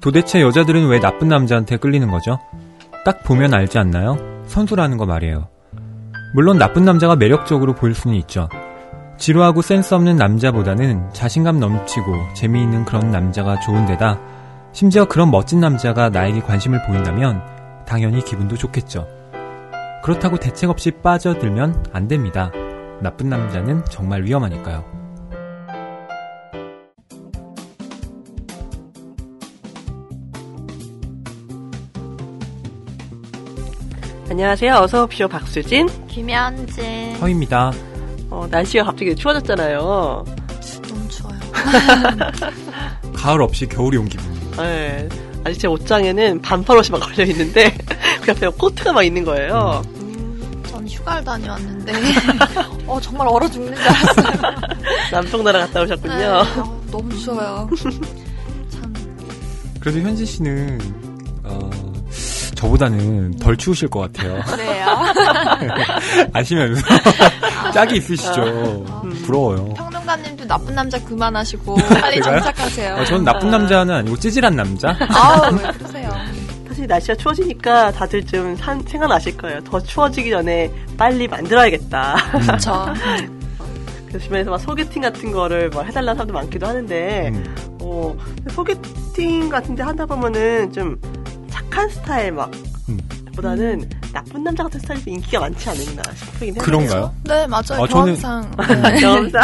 도대체 여자들은 왜 나쁜 남자한테 끌리는 거죠? 딱 보면 알지 않나요? 선수라는 거 말이에요. 물론 나쁜 남자가 매력적으로 보일 수는 있죠. 지루하고 센스 없는 남자보다는 자신감 넘치고 재미있는 그런 남자가 좋은데다 심지어 그런 멋진 남자가 나에게 관심을 보인다면 당연히 기분도 좋겠죠. 그렇다고 대책 없이 빠져들면 안 됩니다. 나쁜 남자는 정말 위험하니까요. 안녕하세요. 어서 오십시오. 박수진, 김현진, 허입니다. 날씨가 갑자기 추워졌잖아요. 너무 추워요. 가을 없이 겨울이 온 기분. 네. 아직 제 옷장에는 반팔옷이 걸려있는데 그 옆에 코트가 있는 거예요. 전 휴가를 다녀왔는데 정말 얼어 죽는 줄 알았어요. 남쪽나라 갔다 오셨군요. 네. 너무 추워요. 참. 그래도 현진 씨는 저보다는 덜 추우실 것 같아요. 그래요? 아시면서 짝이 있으시죠. 부러워요. 평론가님도 나쁜 남자 그만하시고 빨리 정착하세요. 저는 나쁜 남자는 아니고 찌질한 남자? 왜 그러세요? 사실 날씨가 추워지니까 다들 좀 생각나실 거예요. 더 추워지기 전에 빨리 만들어야겠다. 그렇죠. 그래서 주변에서 소개팅 같은 거를 해달라는 사람도 많기도 하는데 소개팅 같은 데 하다 보면은 좀 착한 스타일 보다는 나쁜 남자 같은 스타일이 인기가 많지 않았나 싶긴 해요. 그런가요? 네, 맞아요. 경험상.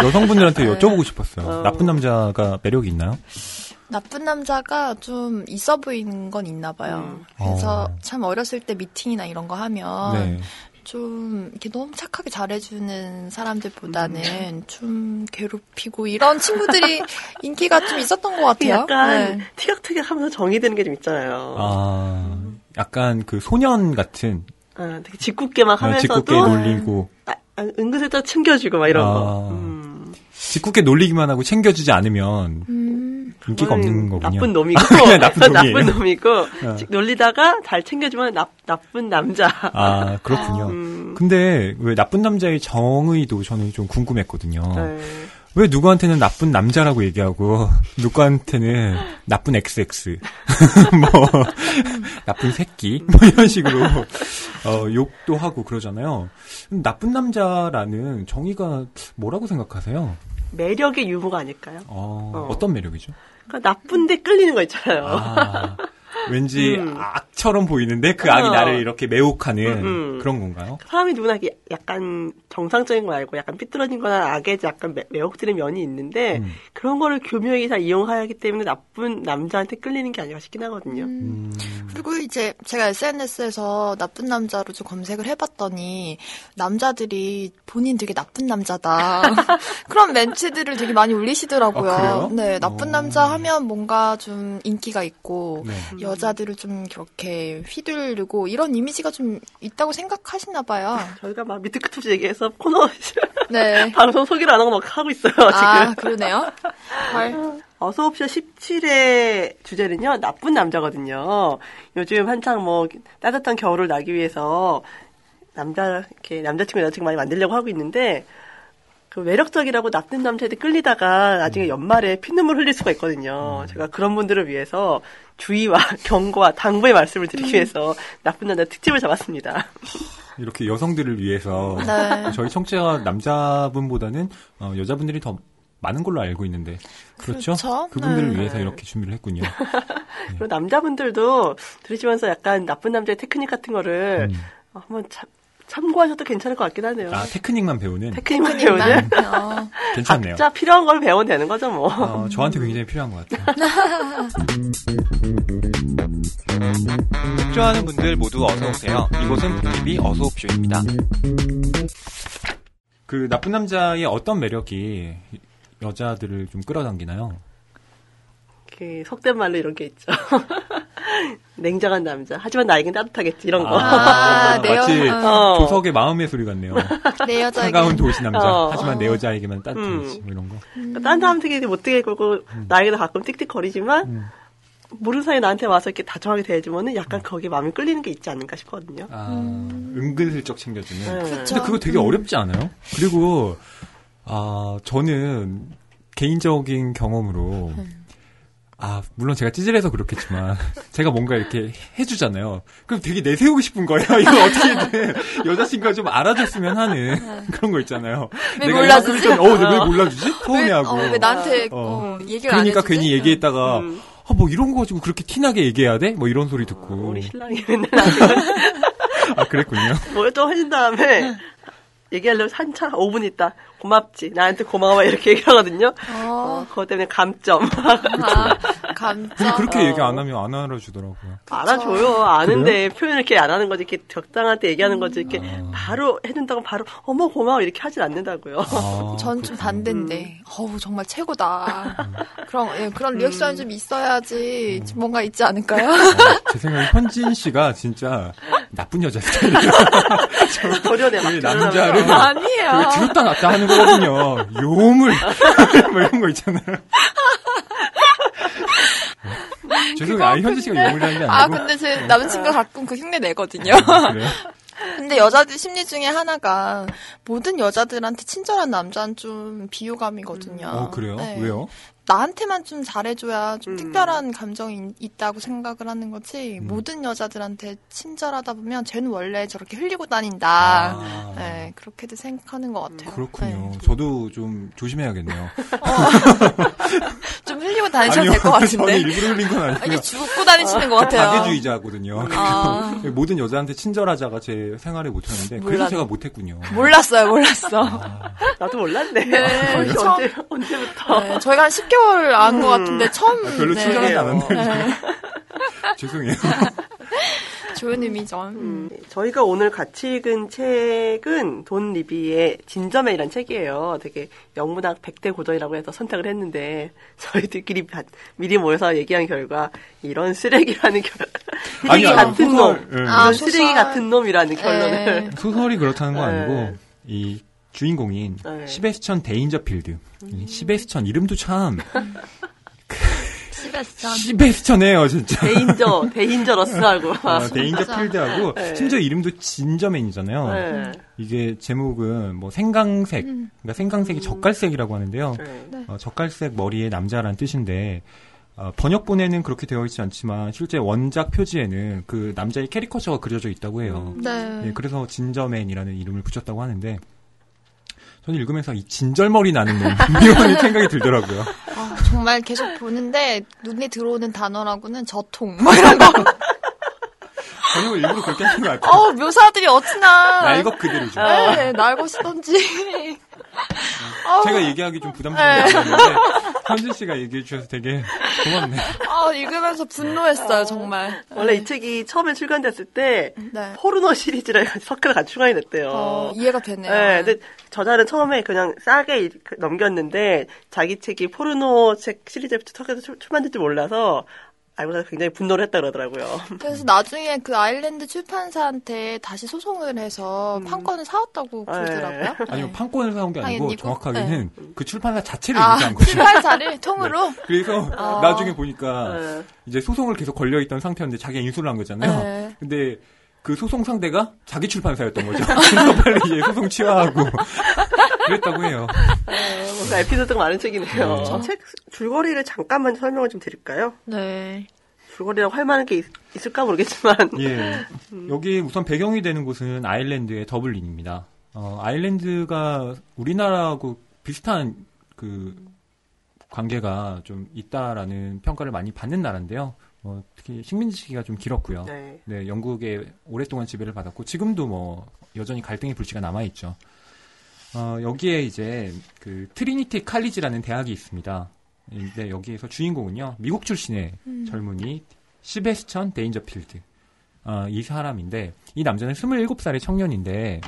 여성분들한테 여쭤보고 싶었어요. 나쁜 남자가 매력이 있나요? 나쁜 남자가 좀 있어 보이는 건 있나 봐요. 그래서 참 어렸을 때 미팅이나 이런 거 하면 좀 이렇게 너무 착하게 잘해주는 사람들보다는 좀 괴롭히고 이런 친구들이 인기가 좀 있었던 것 같아요. 약간 티격태격하면서 정의되는 게 좀 있잖아요. 약간 그 소년 같은. 되게 짓궂게 막 하면서도. 짓궂게 놀리고. 은근슬쩍 챙겨주고 막 이런 거. 짓궂게 놀리기만 하고 챙겨주지 않으면 인기가 없는 거군요. 나쁜 놈이고. 그냥 나쁜 놈이고. 놀리다가 잘 챙겨주면 나쁜 남자. 아, 그렇군요. 근데 왜 나쁜 남자의 정의도 저는 좀 궁금했거든요. 왜 누구한테는 나쁜 남자라고 얘기하고 누구한테는 나쁜 XX 나쁜 새끼 이런 식으로 욕도 하고 그러잖아요. 나쁜 남자라는 정의가 뭐라고 생각하세요? 매력의 유무가 아닐까요? 어떤 매력이죠? 그러니까 나쁜데 끌리는 거 있잖아요. 왠지 악처럼 보이는데 그 악이 나를 이렇게 매혹하는 그런 건가요? 사람이 누구나 약간 정상적인 거 말고 약간 삐뚤어진 거나 악에 약간 매혹되는 면이 있는데 그런 거를 교묘히 다 이용하기 때문에 나쁜 남자한테 끌리는 게 아닌가 싶긴 하거든요. 그리고 이제 제가 SNS에서 나쁜 남자로 좀 검색을 해봤더니 남자들이 본인 되게 나쁜 남자다 그런 멘트들을 되게 많이 올리시더라고요. 네, 나쁜 남자 하면 뭔가 좀 인기가 있고 여자들을 좀 그렇게 휘두르고 이런 이미지가 좀 있다고 생각하시나 봐요. 저희가 막 밑에 끝없이 얘기해서 코너 방송 소개를 안 하고 막 하고 있어요. 지금. 그러네요. 어서옵쇼 17회 주제는요. 나쁜 남자거든요. 요즘 한창 따뜻한 겨울을 나기 위해서 남자친구, 여자친구 많이 만들려고 하고 있는데 그 매력적이라고 나쁜 남자한테 끌리다가 나중에 연말에 피눈물 흘릴 수가 있거든요. 제가 그런 분들을 위해서 주의와 경고와 당부의 말씀을 드리기 위해서 나쁜 남자 특집을 잡았습니다. 이렇게 여성들을 위해서 저희 청취자 남자분보다는 여자분들이 더 많은 걸로 알고 있는데 그렇죠? 그분들을 위해서 이렇게 준비를 했군요. 그리고 남자분들도 들으시면서 약간 나쁜 남자의 테크닉 같은 거를 한번 참고하셔도 괜찮을 것 같긴 하네요. 테크닉만 배우는? 테크닉만 배우는? 괜찮네요. 각자 필요한 걸 배우면 되는 거죠, 뭐. 저한테 굉장히 필요한 것 같아요. 독조하는 분들 모두 어서오세요. 이곳은 북TV 어서옵쇼입니다. 그 나쁜 남자의 어떤 매력이 여자들을 좀 끌어당기나요? 속된 말로 이런 게 있죠. 냉정한 남자. 하지만 나에겐 따뜻하겠지. 이런 거. 마치 조석의 마음의 소리 같네요. 내 여자에게. 차가운 도시 남자. 하지만 내 여자에게만 따뜻하겠지. 이런 거. 다른 사람한테 못되게 굴고 나에게도 가끔 띡띡거리지만 모르는 사이에 나한테 와서 이렇게 다정하게 대해주면 약간 거기에 마음이 끌리는 게 있지 않을까 싶거든요. 은근슬쩍 챙겨주는. 근데 그거 되게 어렵지 않아요? 그리고 저는 개인적인 경험으로 아, 물론 제가 찌질해서 그렇겠지만, 제가 뭔가 이렇게 해주잖아요. 그럼 되게 내세우고 싶은 거예요. 이거 어떻게든 여자친구가 좀 알아줬으면 하는 그런 거 있잖아요. 왜 내가 몰라주지? 왜 몰라주지? 서운해하고. 왜 나한테 얘기를 안 해주지? 그러니까 괜히 얘기했다가, 뭐 이런 거 가지고 그렇게 티나게 얘기해야 돼? 뭐 이런 소리 듣고. 우리 신랑이 맨날. 아, 그랬군요. 뭘 또 하신 다음에, 얘기하려면 한참 5분 있다. 고맙지. 나한테 고마워. 이렇게 얘기하거든요. 그것 때문에 감점. 감점. 그렇게 얘기 안 하면 안 알아주더라고요. 그쵸. 알아줘요. 아는데 그래요? 표현을 이렇게 안 하는 거지. 이렇게 적당할 때 얘기하는 거지. 이렇게 바로 해준다고 바로 어머 고마워 이렇게 하진 않는다고요. 아, 전 좀 반대인데. 어우 정말 최고다. 그런 리액션이 좀 있어야지 뭔가 있지 않을까요? 제 생각에 현진 씨가 진짜 나쁜 여자 스타일이에요. 도련해. 남자를 아니에요. 들었다 놨다 하는 거거든요. 요물 뭐 이런 거 있잖아요. 죄송해요. 아, 현지 씨가 요물이라는 게 아니고. 아, 근데 제 남친과 가끔 그 흉내 내거든요. 그래요? 근데 여자들 심리 중에 하나가 모든 여자들한테 친절한 남자는 좀 비호감이거든요. 그래요? 네. 왜요? 나한테만 좀 잘해줘야 좀 특별한 감정이 있다고 생각을 하는 거지 모든 여자들한테 친절하다 보면 쟤는 원래 저렇게 흘리고 다닌다. 네, 그렇게도 생각하는 것 같아요. 그렇군요. 네. 저도 좀 조심해야겠네요. 좀 흘리고 다니셔도 될 것 같은데. 저는 일부러 흘린 건 아니고요. 이게 죽고 다니시는 것 같아요. 자개주의자거든요. 모든 여자한테 친절하자가 제 생활에 못하는데 그래서 제가 못했군요. 몰랐어요. 나도 몰랐네. 네, 언제부터. 네, 저희가 한 10개 개월 안 것 같은데 처음 별로 친절하지 않았는데 죄송해요. 좋은 의미죠. 저희가 오늘 같이 읽은 책은 돈 리비의 진저맨이라는 책이에요. 되게 영문학 100대 고전이라고 해서 선택을 했는데 저희들끼리 미리 모여서 얘기한 결과 이런 쓰레기라는 쓰레기 같은 놈이라는 결론을 소설이 그렇다는 건 아니고 이 주인공인 서배스천 댄저필드. 서배스천 이름도 참 서배스천이에요 진짜. 데인저 러스하고 댄저필드하고 심지어 이름도 진저맨이잖아요. 이게 제목은 뭐 생강색, 그러니까 생강색이 젓갈색이라고 하는데요. 젓갈색 머리의 남자라는 뜻인데 번역본에는 그렇게 되어 있지 않지만 실제 원작 표지에는 그 남자의 캐리커처가 그려져 있다고 해요. 네. 그래서 진저맨이라는 이름을 붙였다고 하는데. 저는 읽으면서 이 진절머리 나는 놈 이런 생각이 들더라고요. 정말 계속 보는데 눈에 들어오는 단어라고는 저통 뭐 이런 거. 번역을 일부러 그렇게 하는 것 같아요. 묘사들이 어찌나 날것 그대로죠. 네, 날것 쓰던지. 제가 얘기하기 좀 부담스러운데 현진 씨가 얘기해 주셔서 되게 고맙네요. 읽으면서 분노했어요. 정말. 원래 이 책이 처음에 출간됐을 때 포르노 시리즈라 해가지고 서클을 같이 출간이 됐대요. 이해가 되네요. 네, 근데 저자는 처음에 그냥 싸게 넘겼는데 자기 책이 포르노 책 시리즈부터 서클에서 출간될 줄 몰라서 알고서 굉장히 분노를 했다 그러더라고요. 그래서 나중에 그 아일랜드 출판사한테 다시 소송을 해서 판권을 사왔다고 그러더라고요. 아니요, 판권을 사온 게 아니고 정확하게는 그 출판사 자체를 인수한 거죠. 출판사를 통으로? 네. 그래서 나중에 보니까 이제 소송을 계속 걸려있던 상태였는데 자기가 인수를 한 거잖아요. 근데 그 소송 상대가 자기 출판사였던 거죠. 그래서 빨리 이제 소송 취하하고 그랬다고 해요. 뭔가 에피소드가 많은 책이네요. 저 책 줄거리를 잠깐만 설명을 좀 드릴까요? 네. 줄거리라고 할 만한 게 있을까 모르겠지만. 예. 여기 우선 배경이 되는 곳은 아일랜드의 더블린입니다. 아일랜드가 우리나라하고 비슷한 그 관계가 좀 있다라는 평가를 많이 받는 나라인데요. 특히 식민지 시기가 좀 길었고요. 네, 영국에 오랫동안 지배를 받았고 지금도 뭐 여전히 갈등의 불씨가 남아 있죠. 여기에 이제 그 트리니티 칼리지라는 대학이 있습니다. 근데 여기에서 주인공은요 미국 출신의 젊은이 서배스천 댄저필드 이 사람인데 이 남자는 27살의 청년인데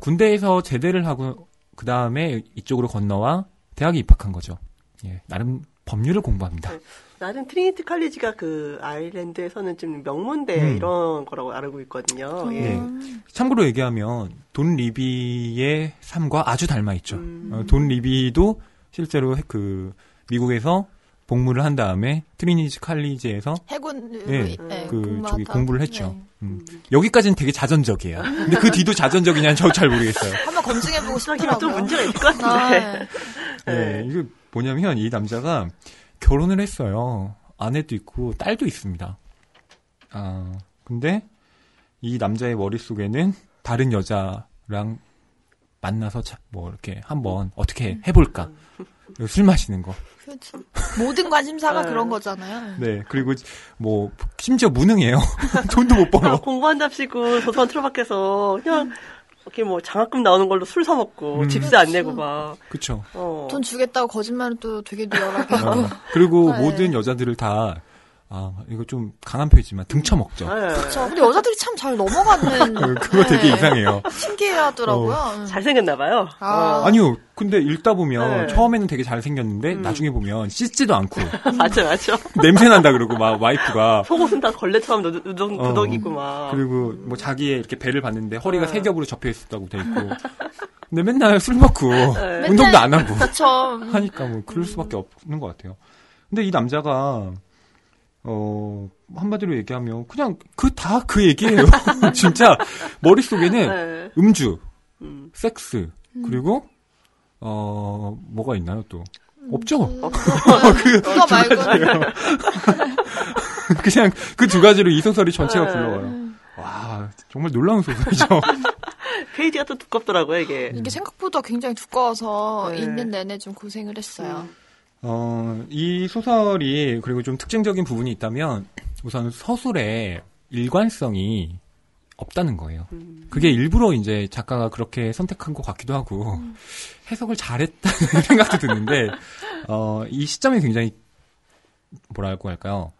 군대에서 제대를 하고 그 다음에 이쪽으로 건너와 대학에 입학한 거죠. 예, 나름 법률을 공부합니다. 나름 트리니티 칼리지가 그 아일랜드에서는 좀 명문대 이런 거라고 알고 있거든요. 예. 네. 참고로 얘기하면 돈 리비의 삶과 아주 닮아 있죠. 돈 리비도 실제로 그 미국에서 복무를 한 다음에 트리니티 칼리지에서 공부를 했죠. 네. 여기까지는 되게 자전적이에요. 근데 그 뒤도 자전적이냐는 저 잘 모르겠어요. 한번 검증해보고 싶더라고요. 좀 문제가 있을 것 같은데. 이게 뭐냐면 이 남자가 결혼을 했어요. 아내도 있고 딸도 있습니다. 아, 근데 이 남자의 머릿속에는 다른 여자랑 만나서 뭐 이렇게 한번 어떻게 해볼까. 술 마시는 거. 그렇죠. 모든 관심사가 그런 거잖아요. 네. 그리고 뭐 심지어 무능해요. 돈도 못 벌어. 공부한 잡시고 도서관 틀어박혀서 그냥 이렇게 뭐 장학금 나오는 걸로 술 사먹고 집세 안 내고 막. 그렇죠. 돈 주겠다고 거짓말은 또 되게 리얼하게. 아, 그리고 모든 여자들을 다 아, 이거 좀 강한 표현이지만 등쳐먹죠. 네. 그렇죠. 근데 여자들이 참 잘 넘어가는. 그거 되게 이상해요. 신기해하더라고요. 잘생겼나봐요. 아. 아니요. 근데 읽다 보면 처음에는 되게 잘생겼는데 나중에 보면 씻지도 않고. 맞죠, 맞죠. 냄새난다 그러고 막 와이프가. 속옷은 다 걸레처럼 누덕이고 막. 그리고 뭐 자기의 이렇게 배를 봤는데 허리가 세 겹으로 접혀있었다고 돼 있고. 근데 맨날 술 먹고 운동도 안 하고. 그렇죠. 하니까 뭐 그럴 수밖에 없는 것 같아요. 근데 이 남자가 한마디로 얘기하면 그냥 다 그 얘기예요. 진짜 머릿속에는 음주, 섹스, 그리고 뭐가 있나요 또? 없죠. 그거 말고는 그냥 그 두 가지로 이 소설이 전체가 굴러가요. 와, 정말 놀라운 소설이죠. 페이지가 또 두껍더라고요, 이게. 이게 생각보다 굉장히 두꺼워서 읽는 내내 좀 고생을 했어요. 이 소설이 그리고 좀 특징적인 부분이 있다면 우선 서술의 일관성이 없다는 거예요. 그게 일부러 이제 작가가 그렇게 선택한 것 같기도 하고 해석을 잘했다는 생각도 드는데 이 시점이 굉장히 뭐라고 할까요?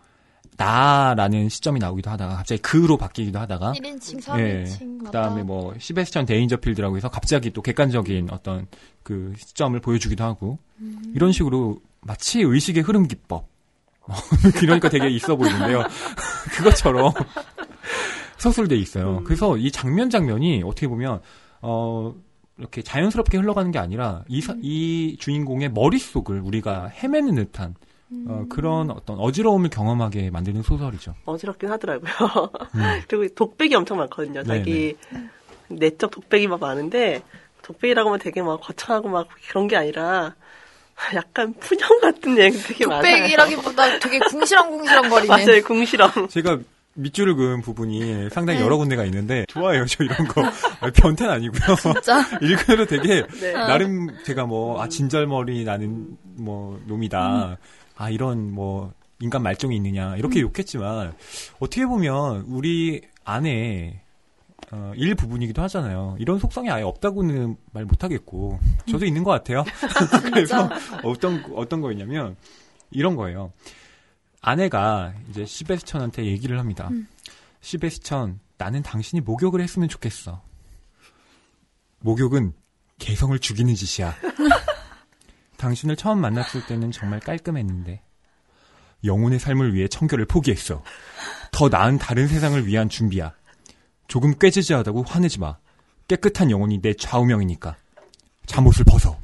나라는 시점이 나오기도 하다가 갑자기 그로 바뀌기도 하다가 1인칭, 3인칭 그다음에 뭐 서배스천 댄저필드라고 해서 갑자기 또 객관적인 어떤 그 시점을 보여주기도 하고 이런 식으로 마치 의식의 흐름 기법 이러니까 되게 있어 보이는데요. 그것처럼 서술돼 있어요. 그래서 이 장면이 어떻게 보면 이렇게 자연스럽게 흘러가는 게 아니라 이 주인공의 머릿속을 우리가 헤매는 듯한 그런 어떤 어지러움을 경험하게 만드는 소설이죠. 어지럽긴 하더라고요. 그리고 독백이 엄청 많거든요. 자기 내적 독백이 막 많은데 독백이라고 하면 되게 막 거창하고 막 그런 게 아니라 약간 푸념 같은 얘기 되게 많아요. 독백이라기보다 되게 궁시렁궁시렁 거리네. 맞아요. 궁시렁. 제가 밑줄을 그은 부분이 상당히 여러 군데가 있는데 좋아해요. 저 이런 거. 변태는 아니고요. 진짜? 읽으면 되게 나름 제가 뭐 진절머리 나는 뭐 놈이다. 아, 이런, 뭐, 인간 말종이 있느냐, 이렇게 욕했지만, 어떻게 보면, 우리 안에, 일부분이기도 하잖아요. 이런 속성이 아예 없다고는 말 못하겠고, 저도 있는 것 같아요. 그래서, 어떤 거였냐면, 이런 거예요. 아내가, 이제, 서배스천한테 얘기를 합니다. 서배스천, 나는 당신이 목욕을 했으면 좋겠어. 목욕은 개성을 죽이는 짓이야. 당신을 처음 만났을 때는 정말 깔끔했는데 영혼의 삶을 위해 청결을 포기했어. 더 나은 다른 세상을 위한 준비야. 조금 꾀지지하다고 화내지 마. 깨끗한 영혼이 내 좌우명이니까. 잠옷을 벗어.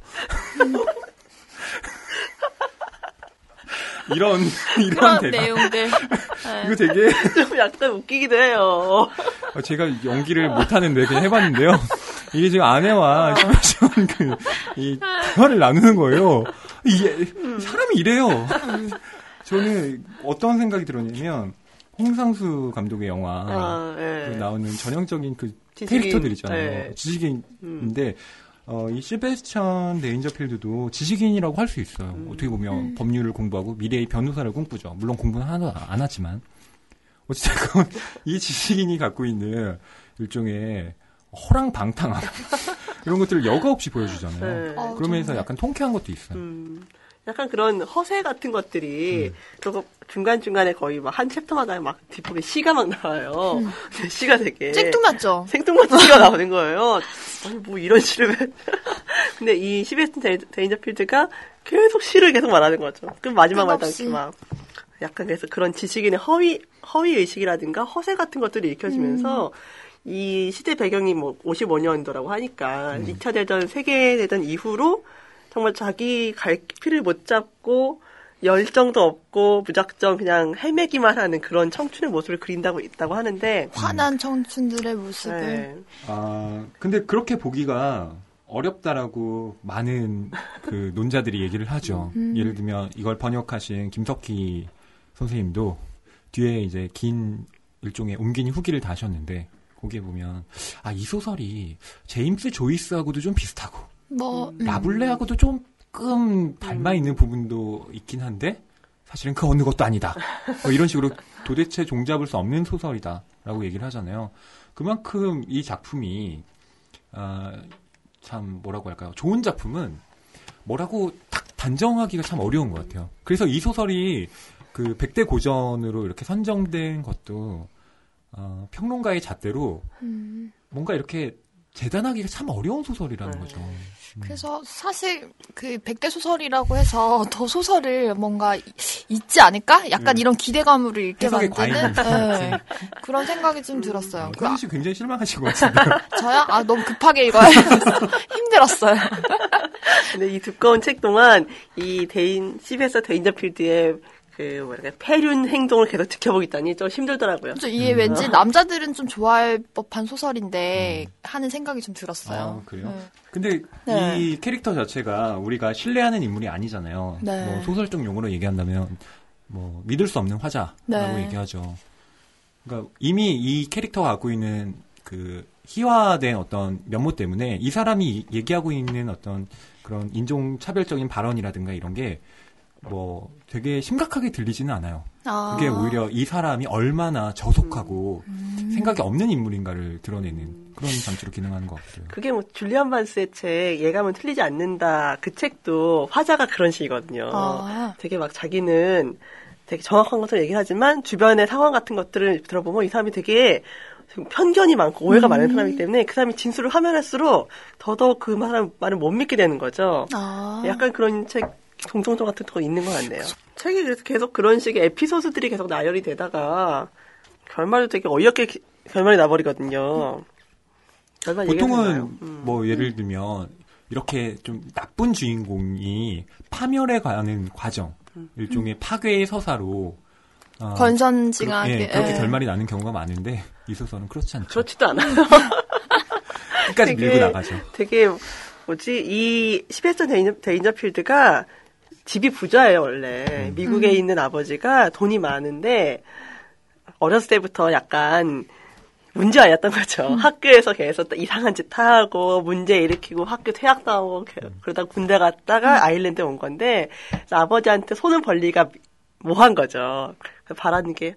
이런 내용들. 이거 되게 좀 약간 웃기기도 해요. 제가 연기를 못하는데 그냥 해봤는데요. 이게 지금 아내와 서배스천 이 대화를 나누는 거예요. 이게 사람이 이래요. 저는 어떤 생각이 들었냐면 홍상수 감독의 영화 그 나오는 전형적인 그 캐릭터들 있잖아요. 지식인인데 이 서배스천 댄저필드도 지식인이라고 할 수 있어요. 어떻게 보면 법률을 공부하고 미래의 변호사를 꿈꾸죠. 물론 공부는 하나 안 하지만 어쨌든 이 지식인이 갖고 있는 일종의 허랑방탕함 이런 것들을 여과 없이 보여주잖아요. 그러면서 약간 통쾌한 것도 있어요. 약간 그런 허세 같은 것들이 그리고 중간중간에 거의 막 한 챕터마다 막 뒷부분에 시가 막 나와요. 시가 되게 생뚱맞죠? 생뚱맞은 시가 나오는 거예요. 아니 뭐 이런 시를 근데 이 서배스천 댄저필드가 계속 시를 계속 말하는 거죠. 그럼 마지막 말도 막 약간 그래서 그런 지식인의 허위의식이라든가 허세 같은 것들이 읽혀지면서 이 시대 배경이 뭐 55년도라고 하니까 2차 대전, 세계대전 이후로 정말 자기 갈 길을 못 잡고 열정도 없고 무작정 그냥 헤매기만 하는 그런 청춘의 모습을 그린다고 있다고 하는데 화난 청춘들의 모습을. 네. 아 근데 그렇게 보기가 어렵다라고 많은 그 논자들이 얘기를 하죠. 예를 들면 이걸 번역하신 김석기 선생님도 뒤에 이제 긴 일종의 옮긴 후기를 다셨는데 거기에 보면 아, 이 소설이 제임스 조이스하고도 좀 비슷하고 뭐 라블레하고도 조금 닮아 있는 부분도 있긴 한데 사실은 그 어느 것도 아니다. 뭐 이런 식으로 도대체 종잡을 수 없는 소설이다라고 얘기를 하잖아요. 그만큼 이 작품이 참 뭐라고 할까요? 좋은 작품은 뭐라고 딱 단정하기가 참 어려운 것 같아요. 그래서 이 소설이 그 100대 고전으로 이렇게 선정된 것도 평론가의 잣대로 뭔가 이렇게 재단하기가 참 어려운 소설이라는 거죠. 그래서 사실 그 100대 소설이라고 해서 더 소설을 뭔가 있지 않을까? 약간 이런 기대감으로 읽게 만드는 그런 생각이 좀 들었어요. 현진 씨 굉장히 실망하신 것 같습니다. 저요? 아, 너무 급하게 읽어야 힘들었어요. 근데 이 두꺼운 책 동안 이 CBS 댄저필드의 폐륜 행동을 계속 지켜보겠다니 좀 힘들더라고요. 이게 왠지 남자들은 좀 좋아할 법한 소설인데 하는 생각이 좀 들었어요. 아, 그래요? 네. 근데 이 캐릭터 자체가 우리가 신뢰하는 인물이 아니잖아요. 네. 뭐 소설적 용어로 얘기한다면 뭐 믿을 수 없는 화자라고 얘기하죠. 그러니까 이미 이 캐릭터가 갖고 있는 그 희화된 어떤 면모 때문에 이 사람이 얘기하고 있는 어떤 그런 인종차별적인 발언이라든가 이런 게 뭐 되게 심각하게 들리지는 않아요. 그게 오히려 이 사람이 얼마나 저속하고 생각이 없는 인물인가를 드러내는 그런 장치로 기능하는 것 같아요. 그게 뭐 줄리안 반스의 책 예감은 틀리지 않는다 그 책도 화자가 그런 식이거든요. 되게 막 자기는 되게 정확한 것을 얘기하지만 주변의 상황 같은 것들을 들어보면 이 사람이 되게 편견이 많고 오해가 많은 사람이기 때문에 그 사람이 진술을 하면 할수록 더더욱 그 사람 말을 못 믿게 되는 거죠. 약간 그런 책 동정적 같은 거 있는 것 같네요. 책이 그래서 계속 그런 식의 에피소드들이 계속 나열이 되다가 결말도 되게 어이없게 결말이 나버리거든요. 결말 보통은 뭐 예를 들면 이렇게 좀 나쁜 주인공이 파멸에 가는 과정, 일종의 파괴의 서사로 권선징악하게 그렇게 결말이 나는 경우가 많은데 이 소설은 그렇지 않죠. 그렇지도 않아요. 끝까지 되게, 밀고 나가죠. 되게 이 서배스천 댄저필드가 집이 부자예요, 원래. 미국에 있는 아버지가 돈이 많은데, 어렸을 때부터 약간 문제 아니었던 거죠. 학교에서 계속 이상한 짓 하고, 문제 일으키고, 학교 퇴학당하고, 그러다 군대 갔다가 아일랜드에 온 건데, 아버지한테 손을 벌리기가 뭐한 거죠. 바라는 게,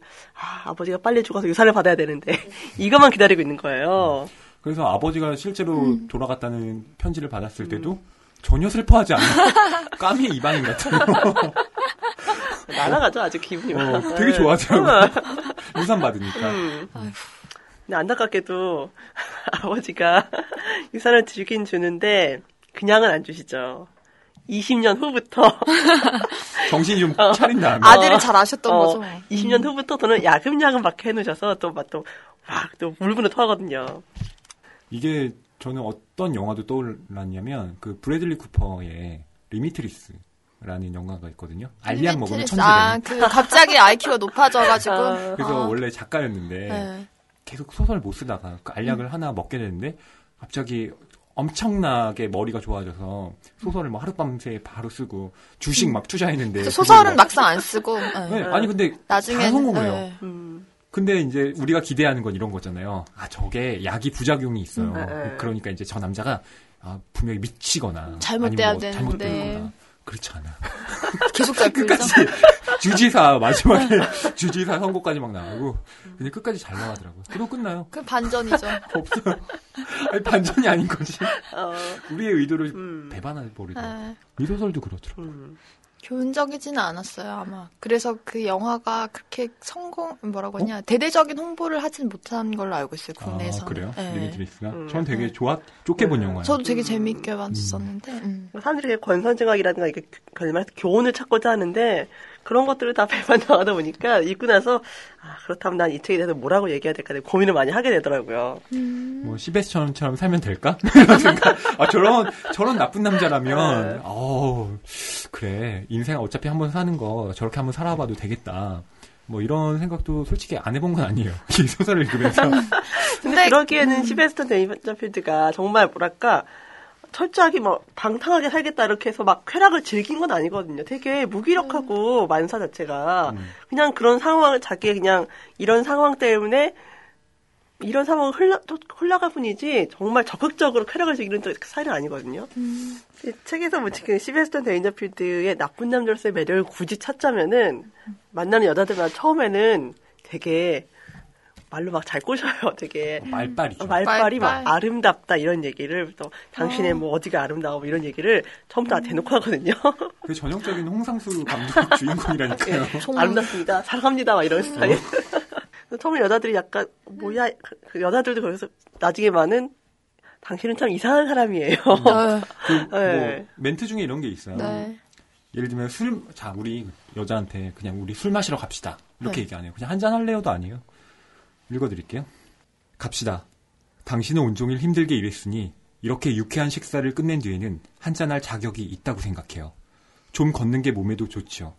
아버지가 빨리 죽어서 유산을 받아야 되는데, 이것만 기다리고 있는 거예요. 그래서 아버지가 실제로 돌아갔다는 편지를 받았을 때도 전혀 슬퍼하지 않아요. 까미의 이방인 같아요. 날아가죠. 아주 기분이 막. 되게 좋아하더라고요. 유산 받으니까. 근데 안타깝게도 아버지가 유산을 주긴 주는데 그냥은 안 주시죠. 20년 후부터 정신이 좀 차린 다음에 아들을 잘 아셨던 거죠. 20년 후부터 저는 야금야금 막 해놓으셔서 또 울분을 토하거든요. 이게 저는 어떤 영화도 떠올랐냐면 그 브래들리 쿠퍼의 리미트리스라는 영화가 있거든요. 알약 먹으면 천재되는. 갑자기 IQ가 높아져가지고. 그래서 원래 작가였는데 계속 소설 못 쓰다가 그 알약을 하나 먹게 되는데 갑자기 엄청나게 머리가 좋아져서 소설을 뭐 하룻밤새 바로 쓰고 주식 막 투자했는데 소설은 막상 안 쓰고. 아니 근데 나중에 다 성공을 해요. 근데 이제 우리가 기대하는 건 이런 거잖아요. 저게 약이 부작용이 있어요. 그러니까 이제 저 남자가 분명히 미치거나 잘못돼야 뭐 되는데 그렇지 않아. 계속 잘 끝까지 주지사 마지막에 주지사 선거까지 막 나오고 그냥 끝까지 잘 나가더라고요. 그리고 끝나요. 그 반전이죠. 없어요. 아니, 반전이 아닌 거지. 우리의 의도를 배반해 버리고 이 소설도 그렇더라고요. 교훈적이지는 않았어요, 아마. 그래서 그 영화가 그렇게 대대적인 홍보를 하진 못한 걸로 알고 있어요, 국내에서. 그래요? 리미트리스가? 전 되게 좋게 본 영화예요. 저도 되게 재미있게 봤었는데. 사람들이 권선징악이라든가 이렇게 결말에서 교훈을 찾고자 하는데 그런 것들을 다 배반당하다 보니까 읽고 나서 그렇다면 난 이 책에 대해서 뭐라고 얘기해야 될까 고민을 많이 하게 되더라고요. 뭐 서배스천처럼 살면 될까? 저런 나쁜 남자라면 그래 인생 어차피 한번 사는 거 저렇게 한번 살아봐도 되겠다. 뭐 이런 생각도 솔직히 안 해본 건 아니에요. 이 소설을 읽으면서. 근데 그러기에는 서배스천 댄저필드가 정말 뭐랄까 철저하게 뭐 방탕하게 살겠다 이렇게 해서 막 쾌락을 즐긴 건 아니거든요. 되게 무기력하고 만사 자체가 그냥 그런 상황을 자기 그냥 이런 상황 때문에 이런 상황을 흘러가 뿐이지 정말 적극적으로 쾌락을 즐기는 사이는 아니거든요. 이 책에서 뭐 지금 서배스천 댄저필드의 나쁜 남자로서의 매력을 굳이 찾자면은 만나는 여자들마다 처음에는 되게 말로 막 잘 꼬셔요. 되게 말빨이죠. 말빨이 막 아름답다 이런 얘기를 또 당신의 뭐 어디가 아름다워 이런 얘기를 처음부터 다 대놓고 하거든요. 그 전형적인 홍상수 감독 주인공이라니까요. 네, 아름답습니다. 사랑합니다. 막 이런 스타일. 처음에 여자들이 약간 뭐야 그 여자들도 그래서 나중에 많은 당신은 참 이상한 사람이에요. 그 네. 뭐 멘트 중에 이런 게 있어요. 네. 예를 들면 술 자 우리 여자한테 그냥 우리 술 마시러 갑시다 이렇게 네. 얘기 안 해요. 그냥 한잔 할래요도 아니에요. 읽어드릴게요. 갑시다. 당신은 온종일 힘들게 일했으니 이렇게 유쾌한 식사를 끝낸 뒤에는 한잔할 자격이 있다고 생각해요. 좀 걷는 게 몸에도 좋지요.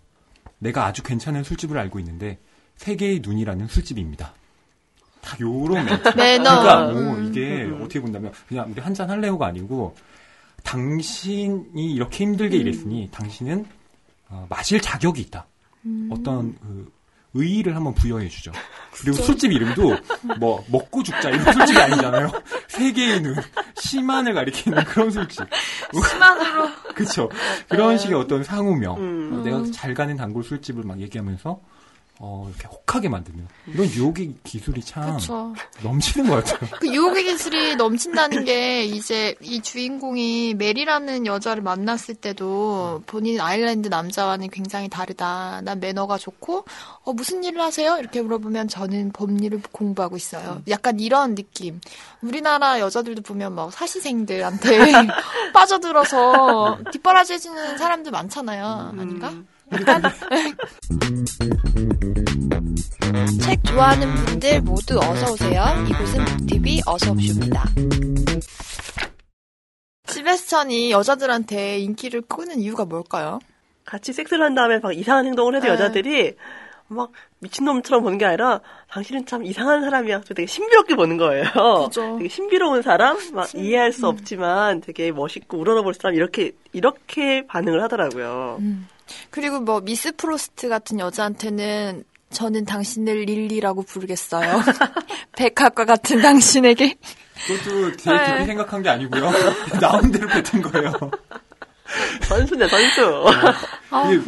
내가 아주 괜찮은 술집을 알고 있는데 세계의 눈이라는 술집입니다. 다 요런 멘트. 그러니까 뭐 이게 어떻게 본다면 그냥 우리 한잔 할래요가 아니고 당신이 이렇게 힘들게 일했으니 당신은 마실 자격이 있다. 어떤 그 의의를 한번 부여해주죠. 그리고 술집 이름도 뭐 먹고 죽자 이런 술집이 아니잖아요. 세계의 눈, 심한을 가리키는 그런 술집. 심한으로. 그렇죠. 그런 식의 어떤 상호명. 내가 잘 가는 단골 술집을 막 얘기하면서 이렇게 혹하게 만드는 이런 유혹의 기술이 참 그쵸. 넘치는 것 같아요. 그 유혹의 기술이 넘친다는 게 이제 이 주인공이 메리라는 여자를 만났을 때도 본인 아일랜드 남자와는 굉장히 다르다. 난 매너가 좋고 무슨 일을 하세요? 이렇게 물어보면 저는 법률을 공부하고 있어요. 약간 이런 느낌. 우리나라 여자들도 보면 막 사시생들한테 빠져들어서 뒷바라지해주는 사람들 많잖아요. 아닌가? 약간 책 좋아하는 분들 모두 어서 오세요. 이곳은 북TV 어서 옵쇼입니다. 서배스천이 여자들한테 인기를 끄는 이유가 뭘까요? 같이 섹스를 한 다음에 막 이상한 행동을 해도 여자들이 막 미친놈처럼 보는 게 아니라 당신은 참 이상한 사람이야. 되게 신비롭게 보는 거예요. 그죠. 되게 신비로운 사람, 막 이해할 수 없지만 되게 멋있고 우러러볼 사람 이렇게 반응을 하더라고요. 그리고 뭐 미스 프로스트 같은 여자한테는 저는 당신을 릴리라고 부르겠어요. 백합과 같은 당신에게. 그것도 제일 깊이 생각한 게 아니고요. 나온 대로 뱉은 거예요. 선수네 선수. 이게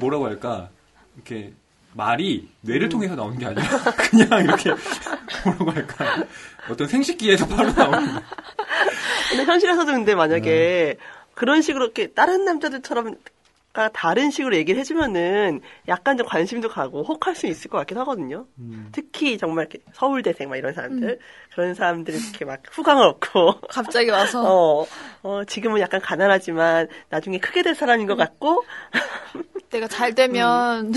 뭐라고 할까? 이렇게 말이 뇌를 통해서 나오는 게 아니라 그냥 이렇게 뭐라고 할까? 어떤 생식기에서 바로 나오는. 근데 현실에서도 근데 만약에 그런 식으로 이렇게 다른 남자들처럼. 다른 식으로 얘기를 해주면은 약간 좀 관심도 가고 혹할 수 있을 것 같긴 하거든요. 특히 정말 이렇게 서울대생 막 이런 사람들 그런 사람들이 이렇게 막 후광을 얻고 갑자기 와서 지금은 약간 가난하지만 나중에 크게 될 사람인 것 같고 내가 잘 되면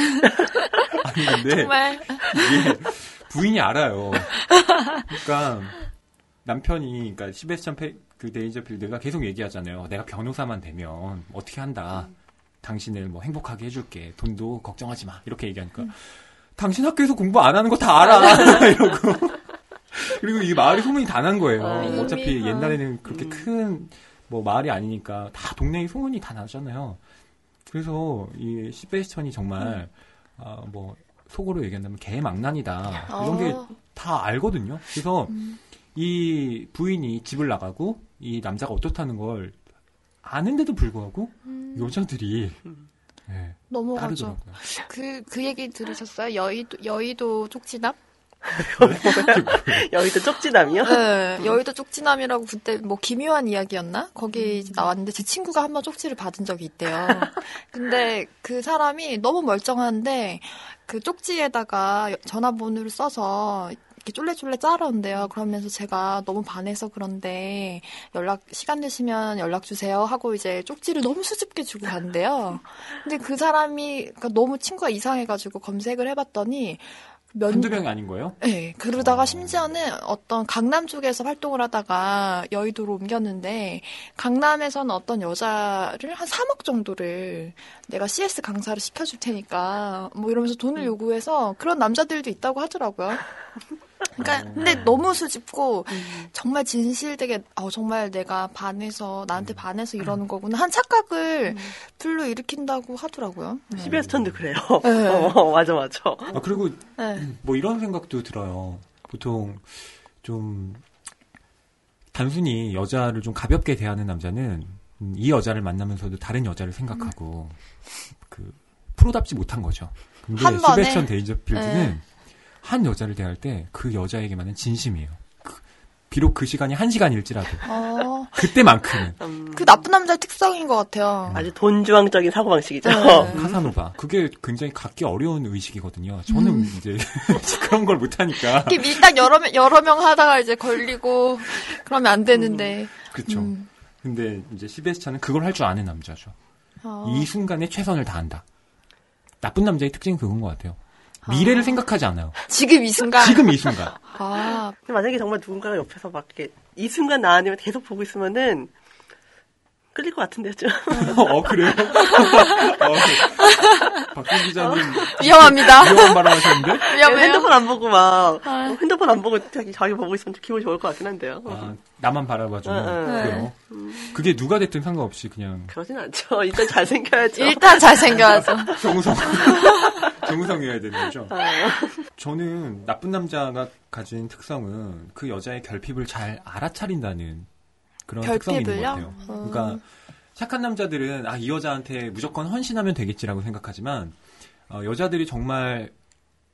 아니 근데 정말 이게 부인이 알아요. 그러니까 남편이 그러니까 서배스천 그 댄저필드가 계속 얘기하잖아요. 내가 변호사만 되면 어떻게 한다. 당신을 뭐 행복하게 해줄게. 돈도 걱정하지 마. 이렇게 얘기하니까 당신 학교에서 공부 안 하는 거 다 알아. 이러고 그리고 이 마을이 소문이 다 난 거예요. 어차피 옛날에는 그렇게 큰 뭐 마을이 아니니까 다 동네에 소문이 다 나잖아요. 그래서 이 서배스천이 정말 뭐 속으로 얘기한다면 개망난이다. 이런 게 다 알거든요. 그래서 이 부인이 집을 나가고 이 남자가 어떻다는 걸 아는데도 불구하고 여자들이 네, 넘어가죠. 그 얘기 들으셨어요? 여의도 쪽지남? 여의도 쪽지남이요? 네, 여의도 쪽지남이라고 그때 뭐 기묘한 이야기였나? 거기 나왔는데 제 친구가 한번 쪽지를 받은 적이 있대요. 근데 그 사람이 너무 멀쩡한데 그 쪽지에다가 전화번호를 써서 이렇게 쫄래쫄래 짜라는데요. 그러면서 제가 너무 반해서 그런데 시간 되시면 연락 주세요 하고 이제 쪽지를 너무 수줍게 주고 간대요. 근데 그 사람이 그러니까 너무 친구가 이상해가지고 검색을 해봤더니 한두 명이 아닌 거예요? 네. 그러다가 심지어는 어떤 강남 쪽에서 활동을 하다가 여의도로 옮겼는데 강남에서는 어떤 여자를 한 3억 정도를 내가 CS 강사를 시켜줄 테니까 뭐 이러면서 돈을 요구해서 그런 남자들도 있다고 하더라고요. 그러니까 근데 너무 수줍고 정말 진실되게 정말 내가 반해서 나한테 반해서 이러는 거구나 한 착각을 불러일으킨다고 하더라고요. 시베스턴도 그래요. 네. 맞아. 아, 그리고 네. 뭐 이런 생각도 들어요. 보통 좀 단순히 여자를 좀 가볍게 대하는 남자는 이 여자를 만나면서도 다른 여자를 생각하고 그 프로답지 못한 거죠. 근데 서배스천 댄저필드는 한 여자를 대할 때 그 여자에게만은 진심이에요. 비록 그 시간이 한 시간일지라도 그때만큼은 그 나쁜 남자의 특성인 것 같아요. 아주 돈주황적인 사고방식이죠. 네. 카사노바. 그게 굉장히 갖기 어려운 의식이거든요. 저는 이제 그런 걸 못하니까 이렇게 일단 여러 명 하다가 이제 걸리고 그러면 안 되는데 그렇죠. 근데 이제 시베스찬은 그걸 할 줄 아는 남자죠. 이 순간에 최선을 다한다. 나쁜 남자의 특징이 그건 것 같아요. 미래를 생각하지 않아요. 지금 이 순간. 아. 만약에 정말 누군가가 옆에서 막 이렇게 이 순간 나 아니면 계속 보고 있으면은 끌릴 것 같은데요, 좀. 그래요? 박준 기자님. 위험합니다. 위험한 말을 하셨는데? 위험해요. 핸드폰 안 보고 막, 핸드폰 안 보고 자기 보고 있으면 좀 기분이 좋을 것 같긴 한데요. 아, 나만 바라봐주고. 그래요. 그게 누가 됐든 상관없이 그냥. 그러진 않죠. 일단 잘생겨야죠. 정우성이어야 되는 거죠. 저는 나쁜 남자가 가진 특성은 그 여자의 결핍을 잘 알아차린다는 그런 특성이 있는 것 같아요. 그러니까 착한 남자들은 이 여자한테 무조건 헌신하면 되겠지라고 생각하지만 여자들이 정말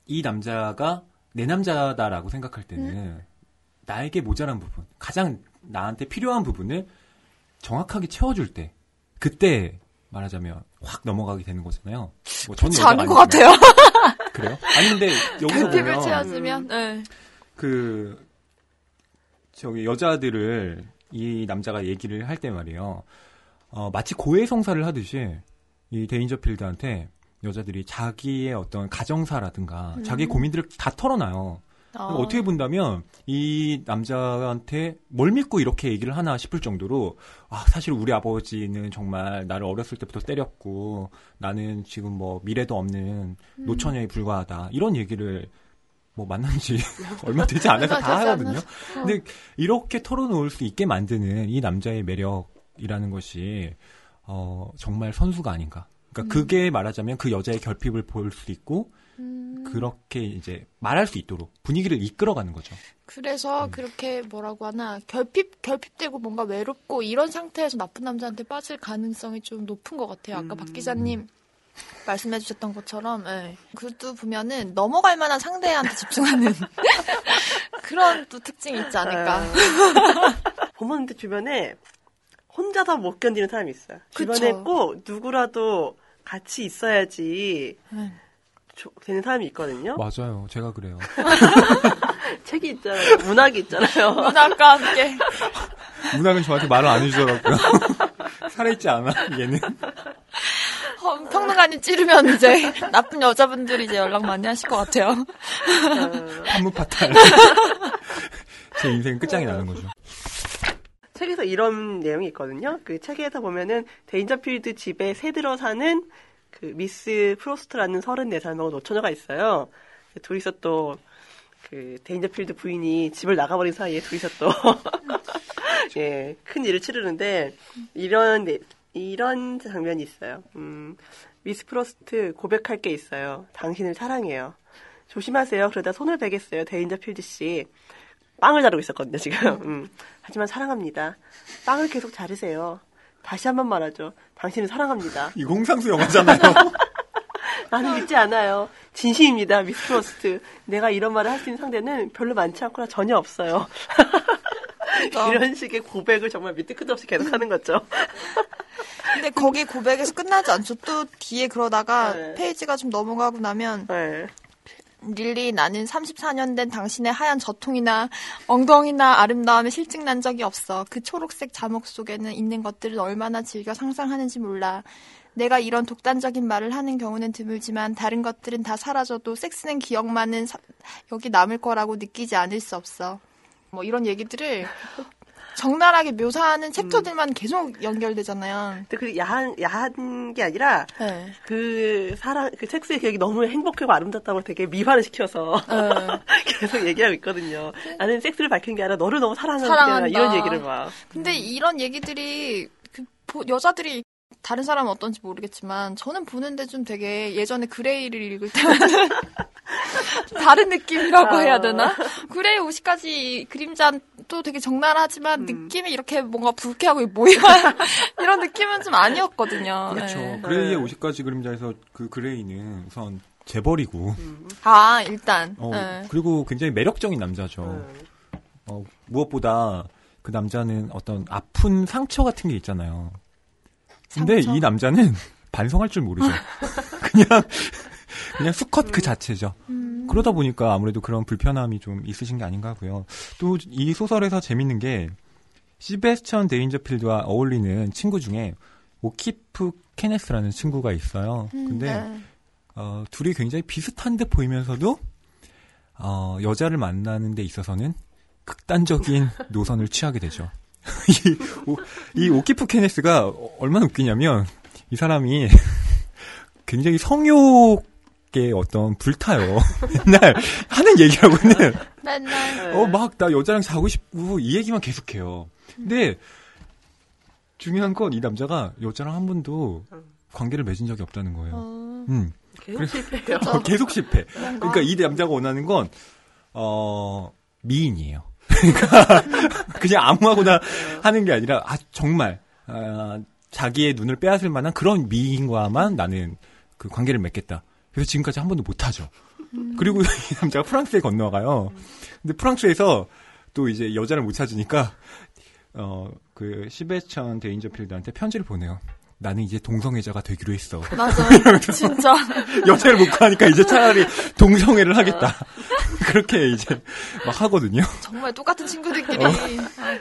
이 남자가 내 남자다라고 생각할 때는 나에게 모자란 부분, 가장 나한테 필요한 부분을 정확하게 채워줄 때 그때 말하자면 확 넘어가게 되는 거잖아요. 뭐 저는 잘한 것 같아요. 그래요? 아니 근데 여기서 보면 채워주면, 그 저기 여자들을 이 남자가 얘기를 할 때 말이에요. 마치 고해성사를 하듯이 이 댄저필드한테 여자들이 자기의 어떤 가정사라든가 자기의 고민들을 다 털어놔요. 어떻게 본다면 이 남자한테 뭘 믿고 이렇게 얘기를 하나 싶을 정도로 사실 우리 아버지는 정말 나를 어렸을 때부터 때렸고 나는 지금 뭐 미래도 없는 노처녀에 불과하다. 이런 얘기를 뭐 만난 지 얼마 되지 않아서 다 하거든요. 근데 이렇게 털어놓을 수 있게 만드는 이 남자의 매력이라는 것이 정말 선수가 아닌가. 그러니까 그게 말하자면 그 여자의 결핍을 볼 수 있고 그렇게 이제 말할 수 있도록 분위기를 이끌어가는 거죠. 그래서 그렇게 뭐라고 하나 결핍되고 뭔가 외롭고 이런 상태에서 나쁜 남자한테 빠질 가능성이 좀 높은 것 같아요. 아까 박 기자님 말씀해 주셨던 것처럼 그것도 보면은 넘어갈 만한 상대한테 집중하는 그런 또 특징이 있지 않을까. 보면 주변에 혼자서 못 견디는 사람이 있어요. 주변에 꼭 누구라도 같이 있어야지 되는 사람이 있거든요. 맞아요. 제가 그래요. 책이 있잖아요. 문학이 있잖아요. 문학과 함께. 문학은 저한테 말을 안 해주더라고요. 살아있지 않아 얘는. 평론가님 찌르면 이제 나쁜 여자분들이 이제 연락 많이 하실 것 같아요. 한무파탈. 제 인생 끝장이 나는 거죠. 책에서 이런 내용이 있거든요. 그 책에서 보면은 댄저필드 집에 새 들어 사는 그 미스 프로스트라는 34살 먹은 노처녀가 있어요. 둘이서 또 그 댄저필드 부인이 집을 나가버린 사이에 둘이서 또 예, 큰 일을 치르는데 이런 장면이 있어요. 미스 프로스트 고백할 게 있어요. 당신을 사랑해요. 조심하세요. 그러다 손을 베겠어요. 댄저필드 씨. 빵을 자르고 있었거든요, 지금. 하지만 사랑합니다. 빵을 계속 자르세요. 다시 한번 말하죠. 당신을 사랑합니다. 이 홍상수 영화잖아요. 나는 믿지 않아요. 진심입니다, 미스 프로스트. 내가 이런 말을 할 수 있는 상대는 별로 많지 않거나 전혀 없어요. 이런 식의 고백을 정말 밑도 끝도 없이 계속 하는 거죠. 근데 거기 고백에서 끝나지 않죠. 또 뒤에 그러다가 페이지가 좀 넘어가고 나면 릴리, 나는 34년 된 당신의 하얀 저통이나 엉덩이나 아름다움에 실증난 적이 없어. 그 초록색 자목 속에는 있는 것들을 얼마나 즐겨 상상하는지 몰라. 내가 이런 독단적인 말을 하는 경우는 드물지만 다른 것들은 다 사라져도 섹스는 기억만은 여기 남을 거라고 느끼지 않을 수 없어. 뭐 이런 얘기들을 적나라하게 묘사하는 챕터들만 계속 연결되잖아요. 근데 그 야한 게 아니라 네. 그 사랑 그 섹스의 기억이 너무 행복하고 아름답다고 되게 미화를 시켜서 네. 계속 얘기하고 있거든요. 나는 섹스를 밝힌 게 아니라 너를 너무 사랑한다 이런 얘기를 막. 근데 이런 얘기들이 그 여자들이 다른 사람은 어떤지 모르겠지만 저는 보는데 좀 되게 예전에 그레이를 읽을 때는 다른 느낌이라고 해야 되나? 그레이 50가지 그림자도 되게 적나라하지만 느낌이 이렇게 뭔가 불쾌하고 모여한 이런 느낌은 좀 아니었거든요. 그렇죠. 네. 그레이의 50가지 그림자에서 그 그레이는 우선 재벌이고 일단 네. 그리고 굉장히 매력적인 남자죠. 무엇보다 그 남자는 어떤 아픈 상처 같은 게 있잖아요. 근데 상처? 이 남자는 반성할 줄 모르죠. 그냥 수컷 그 자체죠. 그러다 보니까 아무래도 그런 불편함이 좀 있으신 게 아닌가 하고요. 또 이 소설에서 재밌는 게 서배스천 댄저필드와 어울리는 친구 중에 오키프 케네스라는 친구가 있어요. 근데 둘이 굉장히 비슷한 듯 보이면서도 여자를 만나는 데 있어서는 극단적인 노선을 취하게 되죠. 이 오키프 케네스가 얼마나 웃기냐면 이 사람이 굉장히 성욕에 어떤 불타요. 맨날 하는 얘기하고는 맨날 막 나 여자랑 자고 싶고 이 얘기만 계속해요. 근데 중요한 건 이 남자가 여자랑 한 번도 관계를 맺은 적이 없다는 거예요. 계속 실패. 그러니까 이 남자가 원하는 건 미인이에요. 그냥 아무하고나 하는 게 아니라 정말 자기의 눈을 빼앗을 만한 그런 미인과만 나는 그 관계를 맺겠다. 그래서 지금까지 한 번도 못하죠. 그리고 이 남자가 프랑스에 건너가요. 근데 프랑스에서 또 이제 여자를 못 찾으니까 그 서배스천 댄저필드한테 편지를 보내요. 나는 이제 동성애자가 되기로 했어. 맞아. 진짜. 여자를 못 구하니까 이제 차라리 동성애를 하겠다. 그렇게 이제 막 하거든요. 정말 똑같은 친구들끼리.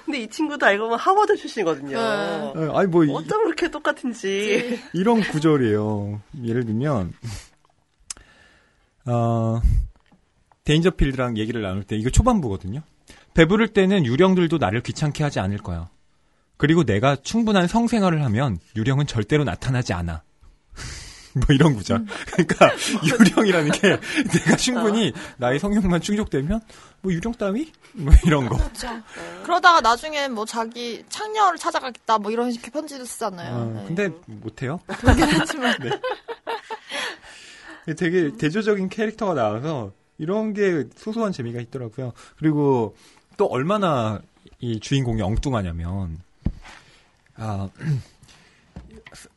근데 이 친구도 알고 보면 하버드 출신이거든요. 네. 아니 뭐 어쩜 그렇게 똑같은지. 이런 구절이에요. 예를 들면 댄저필드랑 얘기를 나눌 때 이거 초반부거든요. 배부를 때는 유령들도 나를 귀찮게 하지 않을 거야. 그리고 내가 충분한 성생활을 하면 유령은 절대로 나타나지 않아. 뭐 이런 구절. 그러니까 유령이라는 게 내가 충분히 나의 성욕만 충족되면 뭐 유령 따위? 뭐 이런 거. 그렇죠. 그러다가 나중에 뭐 자기 창녀를 찾아가겠다 뭐 이런 식의 편지도 쓰잖아요. 근데 못해요. 그렇긴 하지만. 네. 되게 대조적인 캐릭터가 나와서 이런 게 소소한 재미가 있더라고요. 그리고 또 얼마나 이 주인공이 엉뚱하냐면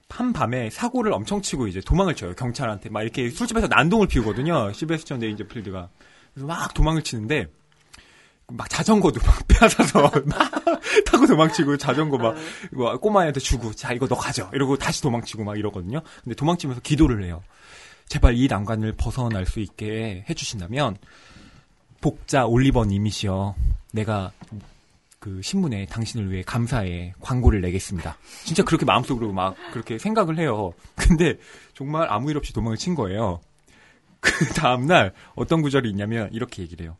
한밤에 사고를 엄청 치고 이제 도망을 쳐요. 경찰한테 막 이렇게 술집에서 난동을 피우거든요. 서배스천 댄저필드가. 그래서 막 도망을 치는데 막 자전거도 막 빼앗아서 막 타고 도망치고 자전거 막 꼬마애한테 주고 자 이거 너 가져 이러고 다시 도망치고 막 이러거든요. 근데 도망치면서 기도를 해요. 제발 이 난관을 벗어날 수 있게 해주신다면 복자 올리버 님이시여 내가 그 신문에 당신을 위해 감사의 광고를 내겠습니다. 진짜 그렇게 마음속으로 막 그렇게 생각을 해요. 근데 정말 아무 일 없이 도망을 친 거예요. 그 다음날 어떤 구절이 있냐면 이렇게 얘기를 해요.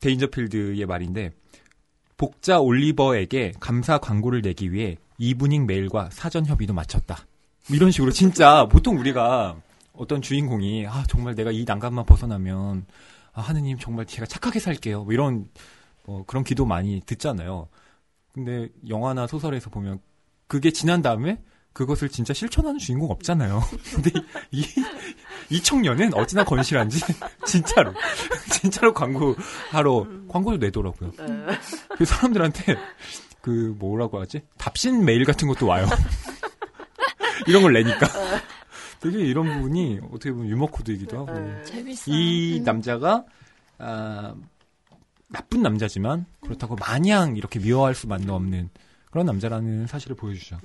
댄저필드의 말인데 복자 올리버에게 감사 광고를 내기 위해 이브닝 메일과 사전 협의도 마쳤다. 이런 식으로 진짜 보통 우리가 어떤 주인공이 정말 내가 이 난간만 벗어나면 하느님 정말 제가 착하게 살게요. 뭐 이런 그런 기도 많이 듣잖아요. 근데 영화나 소설에서 보면 그게 지난 다음에 그것을 진짜 실천하는 주인공 없잖아요. 근데 이 청년은 어찌나 건실한지 진짜로 광고도 내더라고요. 그 사람들한테 그 뭐라고 하지? 답신 메일 같은 것도 와요. 이런 걸 내니까. 되게 이런 부분이 어떻게 보면 유머 코드이기도 하고 재밌어. 이 남자가 나쁜 남자지만 그렇다고 마냥 이렇게 미워할 수만도 없는 그런 남자라는 사실을 보여주죠.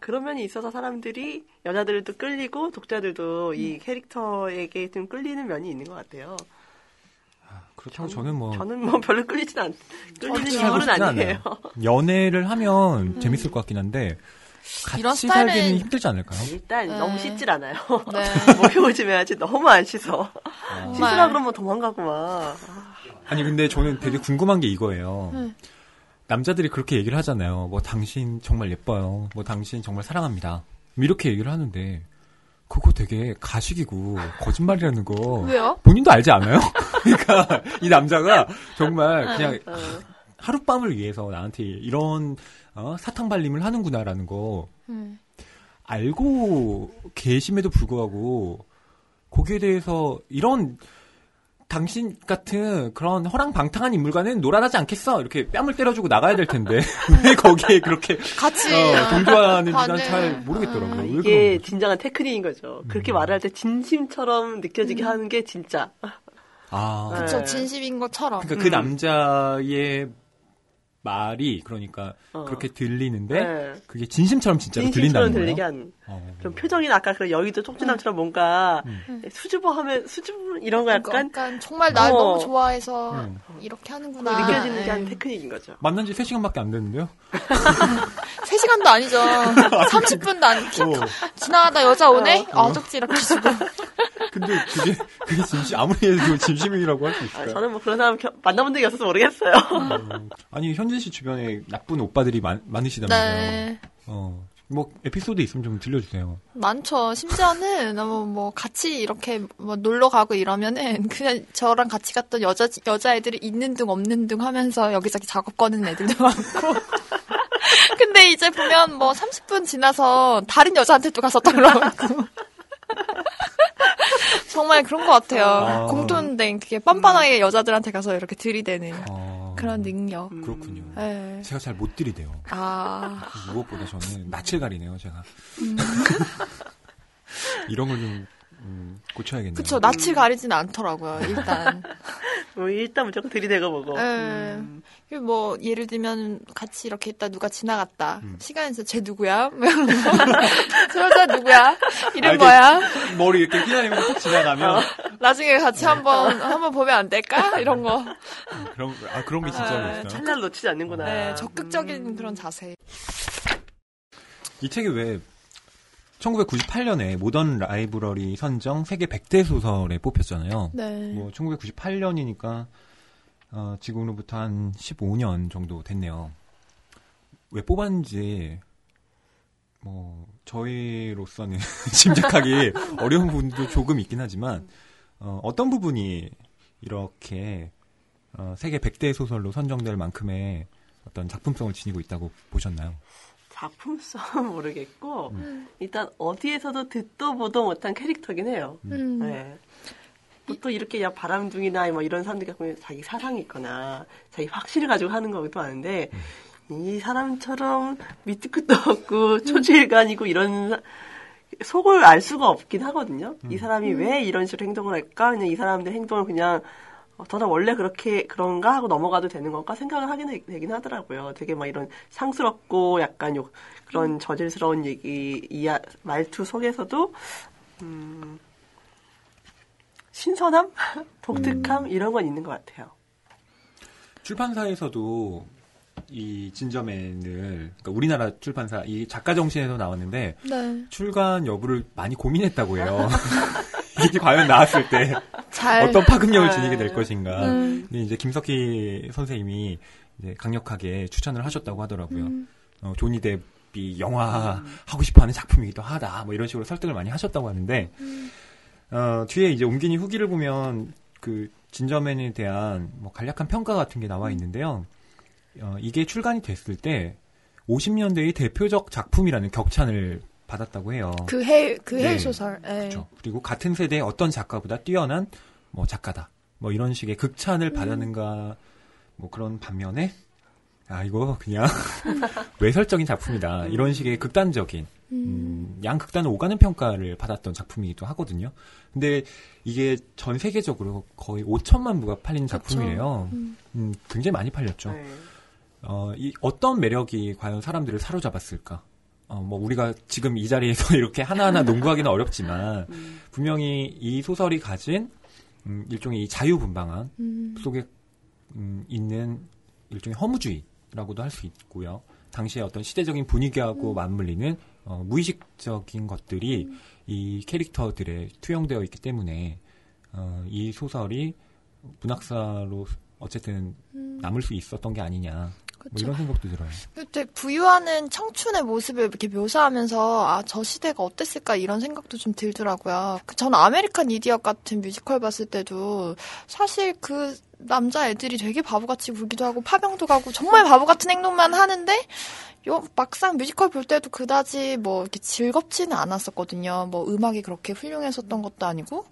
그런 면이 있어서 사람들이 여자들도 끌리고 독자들도 이 캐릭터에게 좀 끌리는 면이 있는 것 같아요. 그렇다고 저는 별로 끌리진 않 끌리는 인물은 아니에요. 연애를 하면 재밌을 것 같긴 한데 이런 스타일은 힘들지 않을까요? 일단 네. 너무 씻질 않아요. 네. 목이 오지면 아직 너무 안 씻어. 아. 씻으라 그러면 도망가고 막. 아니 근데 저는 되게 궁금한 게 이거예요. 남자들이 그렇게 얘기를 하잖아요. 뭐 당신 정말 예뻐요. 뭐 당신 정말 사랑합니다. 이렇게 얘기를 하는데 그거 되게 가식이고 거짓말이라는 거 왜요? 본인도 알지 않아요? 그러니까 이 남자가 정말 그냥 하룻밤을 위해서 나한테 이런 사탕 발림을 하는구나라는 거 알고 계심에도 불구하고 거기에 대해서 이런 당신 같은 그런 허랑방탕한 인물과는 놀아나지 않겠어 이렇게 뺨을 때려주고 나가야 될 텐데 왜 거기에 그렇게 같이 동조하는지 난 잘 모르겠더라고요. 이게 진정한 테크닉인 거죠. 그렇게 말할 때 진심처럼 느껴지게 하는 게 진짜. 아, 그렇죠. 네. 진심인 것처럼. 그러니까 그 남자의 말이 그러니까 그렇게 들리는데 그게 진심처럼 진짜로 진심처럼 들린다는 거예요. 들리게 한 그런 표정이나 아까 그런 여의도 쪽지남처럼 뭔가 수줍어하면 수줍은 이런 거 약간 정말 날 너무 좋아해서 이렇게 하는구나 느껴지는 게 한 테크닉인 거죠. 만난 지 3시간밖에 안 됐는데요? 3시간도 아니죠. 30분도 안 지나가다 여자 오네? 어적지 이렇게 주고. 근데 그게 진심 아무리 해도 진심이라고 할 수 있을까요? 아니, 저는 뭐 그런 사람 만나본 적이 없어서 모르겠어요. 아니 현진 씨 주변에 나쁜 오빠들이 많으시다면서요? 네. 뭐 에피소드 있으면 좀 들려주세요. 많죠. 심지어는 뭐 같이 이렇게 뭐 놀러 가고 이러면은 그냥 저랑 같이 갔던 여자애들이 있는 둥 없는 둥 하면서 여기저기 작업 거는 애들도 많고. 근데 이제 보면 뭐 30분 지나서 다른 여자한테 또 갔었다 그러고. 정말 그런 것 같아요. 공통된 그게 빤빤하게 여자들한테 가서 이렇게 들이대는 그런 능력. 그렇군요. 네. 제가 잘 못 들이대요. 무엇보다 저는 낯을 가리네요, 제가. 이런 걸 좀 고쳐야겠네요. 그렇죠. 낯을 가리진 않더라고요. 일단. 뭐 일단 무조건 들이대고 보고. 뭐 예를 들면 같이 이렇게 있다 누가 지나갔다. 시간에서 쟤 누구야? 저 여자 누구야? 이름 뭐야? 머리 이렇게 휘날리면 꼭 지나가면. 나중에 같이 한번 보면 안 될까? 이런 거. 그런 게 진짜로 있어요. 찰나를 놓치지 않는구나. 네, 적극적인 그런 자세. 이 책이 왜 1998년에 모던 라이브러리 선정 세계 100대 소설에 뽑혔잖아요. 네. 뭐 1998년이니까 지금으로부터 한 15년 정도 됐네요. 왜 뽑았는지 뭐 저희로서는 짐작하기 어려운 부분도 조금 있긴 하지만 어떤 부분이 이렇게 세계 100대 소설로 선정될 만큼의 어떤 작품성을 지니고 있다고 보셨나요? 작품성은 모르겠고 일단 어디에서도 듣도 보도 못한 캐릭터긴 해요. 네. 또 이렇게 야 바람둥이나 뭐 이런 사람들 같으면 자기 사상이 있거나 자기 확신을 가지고 하는 거기도 하는데 이 사람처럼 밑도 끝도 없고 초질간이고 이런 속을 알 수가 없긴 하거든요. 이 사람이 왜 이런 식으로 행동을 할까? 그냥 이 사람들 행동을 그냥 저는 원래 그렇게 그런가 하고 넘어가도 되는 건가 생각을 하긴 되긴 하더라고요. 되게 막 이런 상스럽고 약간 그런 저질스러운 얘기, 말투 속에서도 신선함, 독특함 이런 건 있는 것 같아요. 출판사에서도 이 진저맨을 그러니까 우리나라 출판사 이 작가 정신에서 나왔는데 네. 출간 여부를 많이 고민했다고 해요. 이게 과연 나왔을 때 어떤 파급력을 지니게 될 것인가. 근데 이제 김석기 선생님이 이제 강력하게 추천을 하셨다고 하더라고요. 조니 뎁이 영화 하고 싶어하는 작품이기도 하다. 뭐 이런 식으로 설득을 많이 하셨다고 하는데 뒤에 이제 옮긴이 후기를 보면 그 진저맨에 대한 뭐 간략한 평가 같은 게 나와 있는데요. 이게 출간이 됐을 때 50년대의 대표적 작품이라는 격찬을 받았다고 해요. 그 해의 네. 소설. 그렇죠. 그리고 같은 세대의 어떤 작가보다 뛰어난 뭐 작가다. 뭐 이런 식의 극찬을 받았는가 뭐 그런 반면에 아 이거 그냥 외설적인 작품이다. 이런 식의 극단적인 양극단을 오가는 평가를 받았던 작품이기도 하거든요. 근데 이게 전 세계적으로 거의 5천만 부가 팔린 작품이래요. 굉장히 많이 팔렸죠. 네. 이 어떤 매력이 과연 사람들을 사로잡았을까? 뭐 우리가 지금 이 자리에서 이렇게 하나하나 농구하기는 어렵지만 분명히 이 소설이 가진 일종의 이 자유분방함 속에 있는 일종의 허무주의 라고도 할 수 있고요. 당시의 어떤 시대적인 분위기하고 맞물리는 무의식적인 것들이 이 캐릭터들에 투영되어 있기 때문에 이 소설이 문학사로 어쨌든 남을 수 있었던 게 아니냐. 그렇죠. 뭐 이런 생각도 들어요. 그때 부유하는 청춘의 모습을 이렇게 묘사하면서 아, 저 시대가 어땠을까 이런 생각도 좀 들더라고요. 전 아메리칸 이디어 같은 뮤지컬 봤을 때도 사실 그 남자애들이 되게 바보같이 울기도 하고 파병도 가고 정말 바보같은 행동만 하는데 막상 뮤지컬 볼 때도 그다지 뭐 이렇게 즐겁지는 않았었거든요. 뭐 음악이 그렇게 훌륭했었던 것도 아니고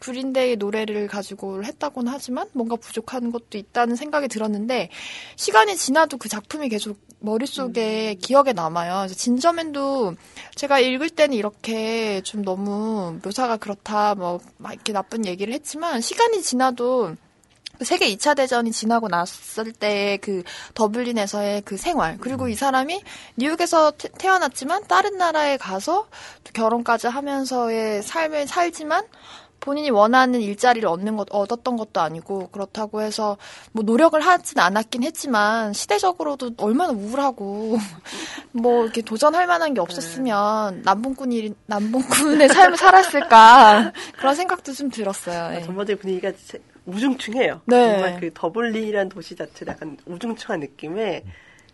그린데이 노래를 가지고 했다고는 하지만 뭔가 부족한 것도 있다는 생각이 들었는데 시간이 지나도 그 작품이 계속 머릿속에 기억에 남아요. 진저맨도 제가 읽을 때는 이렇게 좀 너무 묘사가 그렇다 뭐 막 이렇게 나쁜 얘기를 했지만 시간이 지나도 세계 2차 대전이 지나고 났을 때의 그 더블린에서의 그 생활 그리고 이 사람이 뉴욕에서 태어났지만 다른 나라에 가서 결혼까지 하면서의 삶을 살지만 본인이 원하는 일자리를 얻었던 것도 아니고 그렇다고 해서 뭐 노력을 하진 않았긴 했지만 시대적으로도 얼마나 우울하고 뭐 이렇게 도전할 만한 게 없었으면 남봉꾼의 삶을 살았을까 그런 생각도 좀 들었어요. 예. 전반적인 분위기가 우중충해요. 네. 정말 그 더블린이라는 도시 자체가 약간 우중충한 느낌에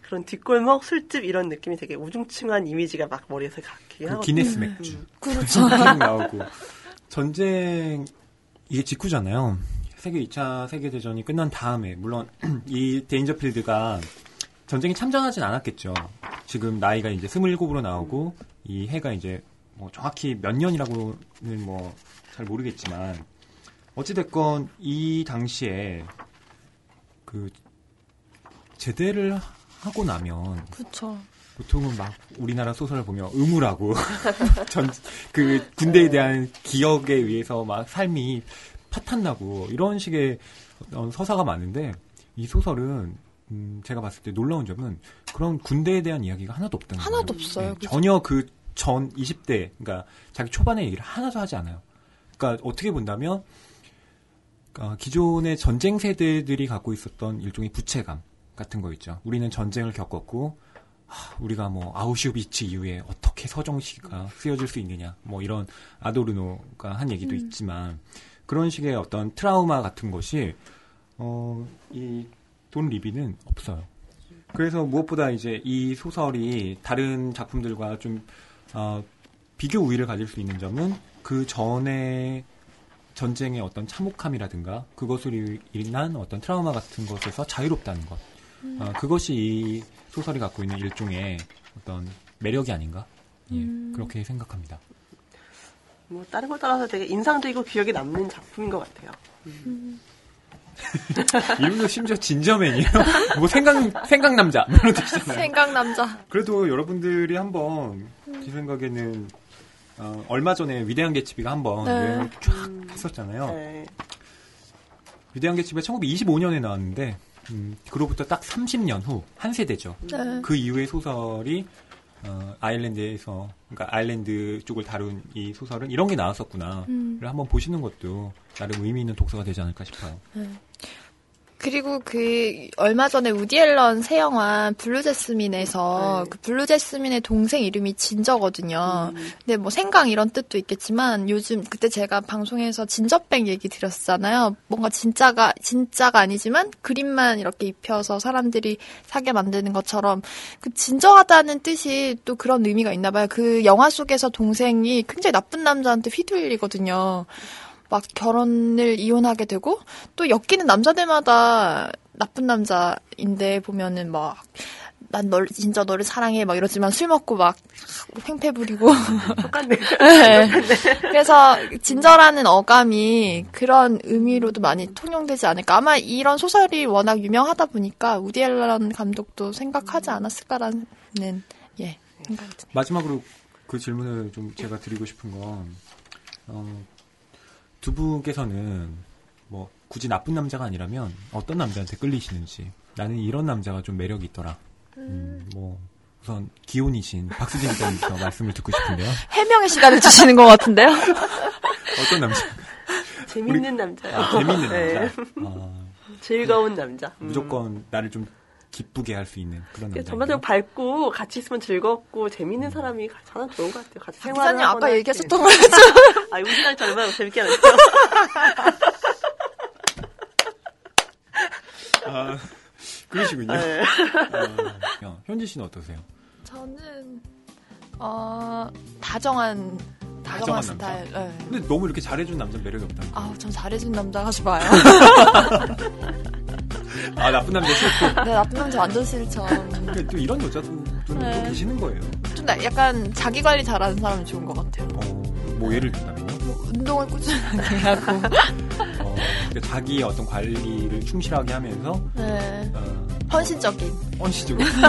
그런 뒷골목, 술집 이런 느낌이 되게 우중충한 이미지가 막 머리에서 각기가 하고 기네스 맥주. 그렇죠. 나오고. 전쟁 이게 직후잖아요. 세계 2차 세계대전이 끝난 다음에 물론 이 데인저필드가 전쟁에 참전하진 않았겠죠. 지금 나이가 이제 27으로 나오고 이 해가 이제 뭐 정확히 몇 년이라고는 뭐 잘 모르겠지만 어찌됐건 이 당시에 그 제대를 하고 나면 그쵸. 보통은 막 우리나라 소설을 보면 의무라고 그 군대에 대한 기억에 의해서 막 삶이 파탄나고 이런 식의 어떤 서사가 많은데 이 소설은 제가 봤을 때 놀라운 점은 그런 군대에 대한 이야기가 하나도 없다는 거예요. 하나도 없어요. 네, 전혀 그 전 20대 그러니까 자기 초반의 얘기를 하나도 하지 않아요. 그러니까 어떻게 본다면 기존의 전쟁 세대들이 갖고 있었던 일종의 부채감 같은 거 있죠. 우리는 전쟁을 겪었고 우리가 뭐 아우슈비츠 이후에 어떻게 서정시가 쓰여질 수 있느냐 뭐 이런 아도르노가 한 얘기도 있지만 그런 식의 어떤 트라우마 같은 것이 이 돈 리비는 없어요. 그래서 무엇보다 이제 이 소설이 다른 작품들과 좀 비교 우위를 가질 수 있는 점은 그 전에 전쟁의 어떤 참혹함이라든가 그것으로 인한 어떤 트라우마 같은 것에서 자유롭다는 것. 그것이 이 소설이 갖고 있는 일종의 어떤 매력이 아닌가? 예, 그렇게 생각합니다. 뭐 다른 걸 따라서 되게 인상적이고 기억에 남는 작품인 것 같아요. 이분도 심지어 진저맨이에요. 뭐 생각남자. 생각남자. 그래도 여러분들이 한번 제 생각에는 얼마 전에 위대한 개츠비가 한번 네. 쫙 했었잖아요. 네. 위대한 개츠비가 1925년에 나왔는데 그로부터 딱 30년 후 한 세대죠. 네. 그 이후의 소설이 아일랜드에서 그러니까 아일랜드 쪽을 다룬 이 소설은 이런 게 나왔었구나를 한번 보시는 것도 나름 의미 있는 독서가 되지 않을까 싶어요. 그리고 그 얼마 전에 우디 앨런 새 영화 블루제스민에서 그 블루제스민의 동생 이름이 진저거든요. 근데 뭐 생강 이런 뜻도 있겠지만 요즘 그때 제가 방송에서 진저백 얘기 드렸잖아요. 뭔가 진짜가 아니지만 그림만 이렇게 입혀서 사람들이 사게 만드는 것처럼 그 진저하다는 뜻이 또 그런 의미가 있나 봐요. 그 영화 속에서 동생이 굉장히 나쁜 남자한테 휘둘리거든요. 막 결혼을 이혼하게 되고 또 엮이는 남자들마다 나쁜 남자인데 보면은 막 난 진짜 너를 사랑해 막 이러지만 술 먹고 막 팽패 부리고 똑같네. 네. 그래서 진저라는 어감이 그런 의미로도 많이 통용되지 않을까. 아마 이런 소설이 워낙 유명하다 보니까 우디 앨런 감독도 생각하지 않았을까라는 예 생각이 듭니다. 마지막으로 그 질문을 좀 제가 드리고 싶은 건 두 분께서는 뭐 굳이 나쁜 남자가 아니라면 어떤 남자한테 끌리시는지 나는 이런 남자가 좀 매력이 있더라. 뭐 우선 기혼이신 박수진 님께서 말씀을 듣고 싶은데요. 해명의 시간을 주시는 것 같은데요. 어떤 남자? 재밌는 남자요. 재밌는 남자. 네. 즐거운 남자. 무조건 나를 좀 기쁘게 할 수 있는 그런 남자. 전반적으로 밝고 같이 있으면 즐겁고 재밌는 사람이 가장 좋은 것 같아요. 같이 생활을 하거나. 아까 얘기하셨던 거죠. 아, 우진아님 얼마나 재밌게 하셨죠. 아, 그러시군요. 네. 아, 현지 씨는 어떠세요? 저는 다정한 스타일. 네. 근데 너무 이렇게 잘해준 남자 매력이 없다는 거예요. 아, 전 잘해준 남자가 좋아요. 아, 나쁜 남자 싫고. 네, 나쁜 남자 완전 싫죠. 근데 또 이런 여자도 좀 네. 계시는 거예요. 좀 약간 자기 관리 잘하는 사람이 좋은 것 같아요. 뭐 예를 든다면요? 뭐 운동을 꾸준하게 하고. 그러니까 자기의 어떤 관리를 충실하게 하면서. 네. 헌신적인.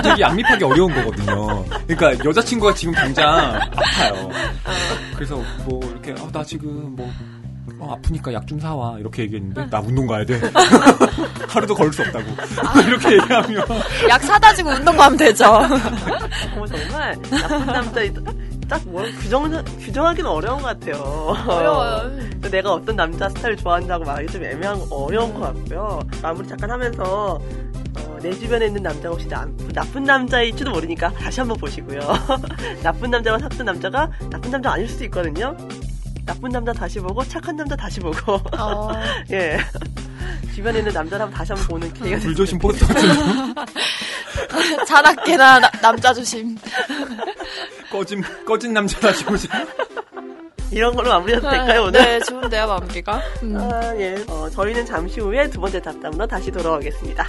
되게 양립하기 어려운 거거든요. 그러니까 여자친구가 지금 당장 아파요. 그래서 뭐 이렇게 나 지금 뭐. 아프니까 약 좀 사와 이렇게 얘기했는데 나 운동 가야 돼. 하루도 걸을 수 없다고. 이렇게 얘기하면 약 사다 주고 운동 가면 되죠. 정말 나쁜 남자 딱 뭐 규정하기는 어려운 것 같아요. 어려워요. 내가 어떤 남자 스타일을 좋아한다고 말하기 좀 애매한 어려운 것 같고요. 마무리 잠깐 하면서 내 주변에 있는 남자가 혹시 나쁜 남자일지도 모르니까 다시 한번 보시고요. 나쁜 남자와 착한 남자가 나쁜 남자 아닐 수도 있거든요. 나쁜 남자 다시 보고 착한 남자 다시 보고 예 주변에 있는 남자를 한번 다시 한번 보는 기회가 불조심 포트 자나깨나 남자 조심 꺼진 남자 다시 보자 이런 걸로 마무리해도 될까요 오늘? 네 좋은데요 마무리가 저희는 잠시 후에 두 번째 잡담으로 다시 돌아오겠습니다.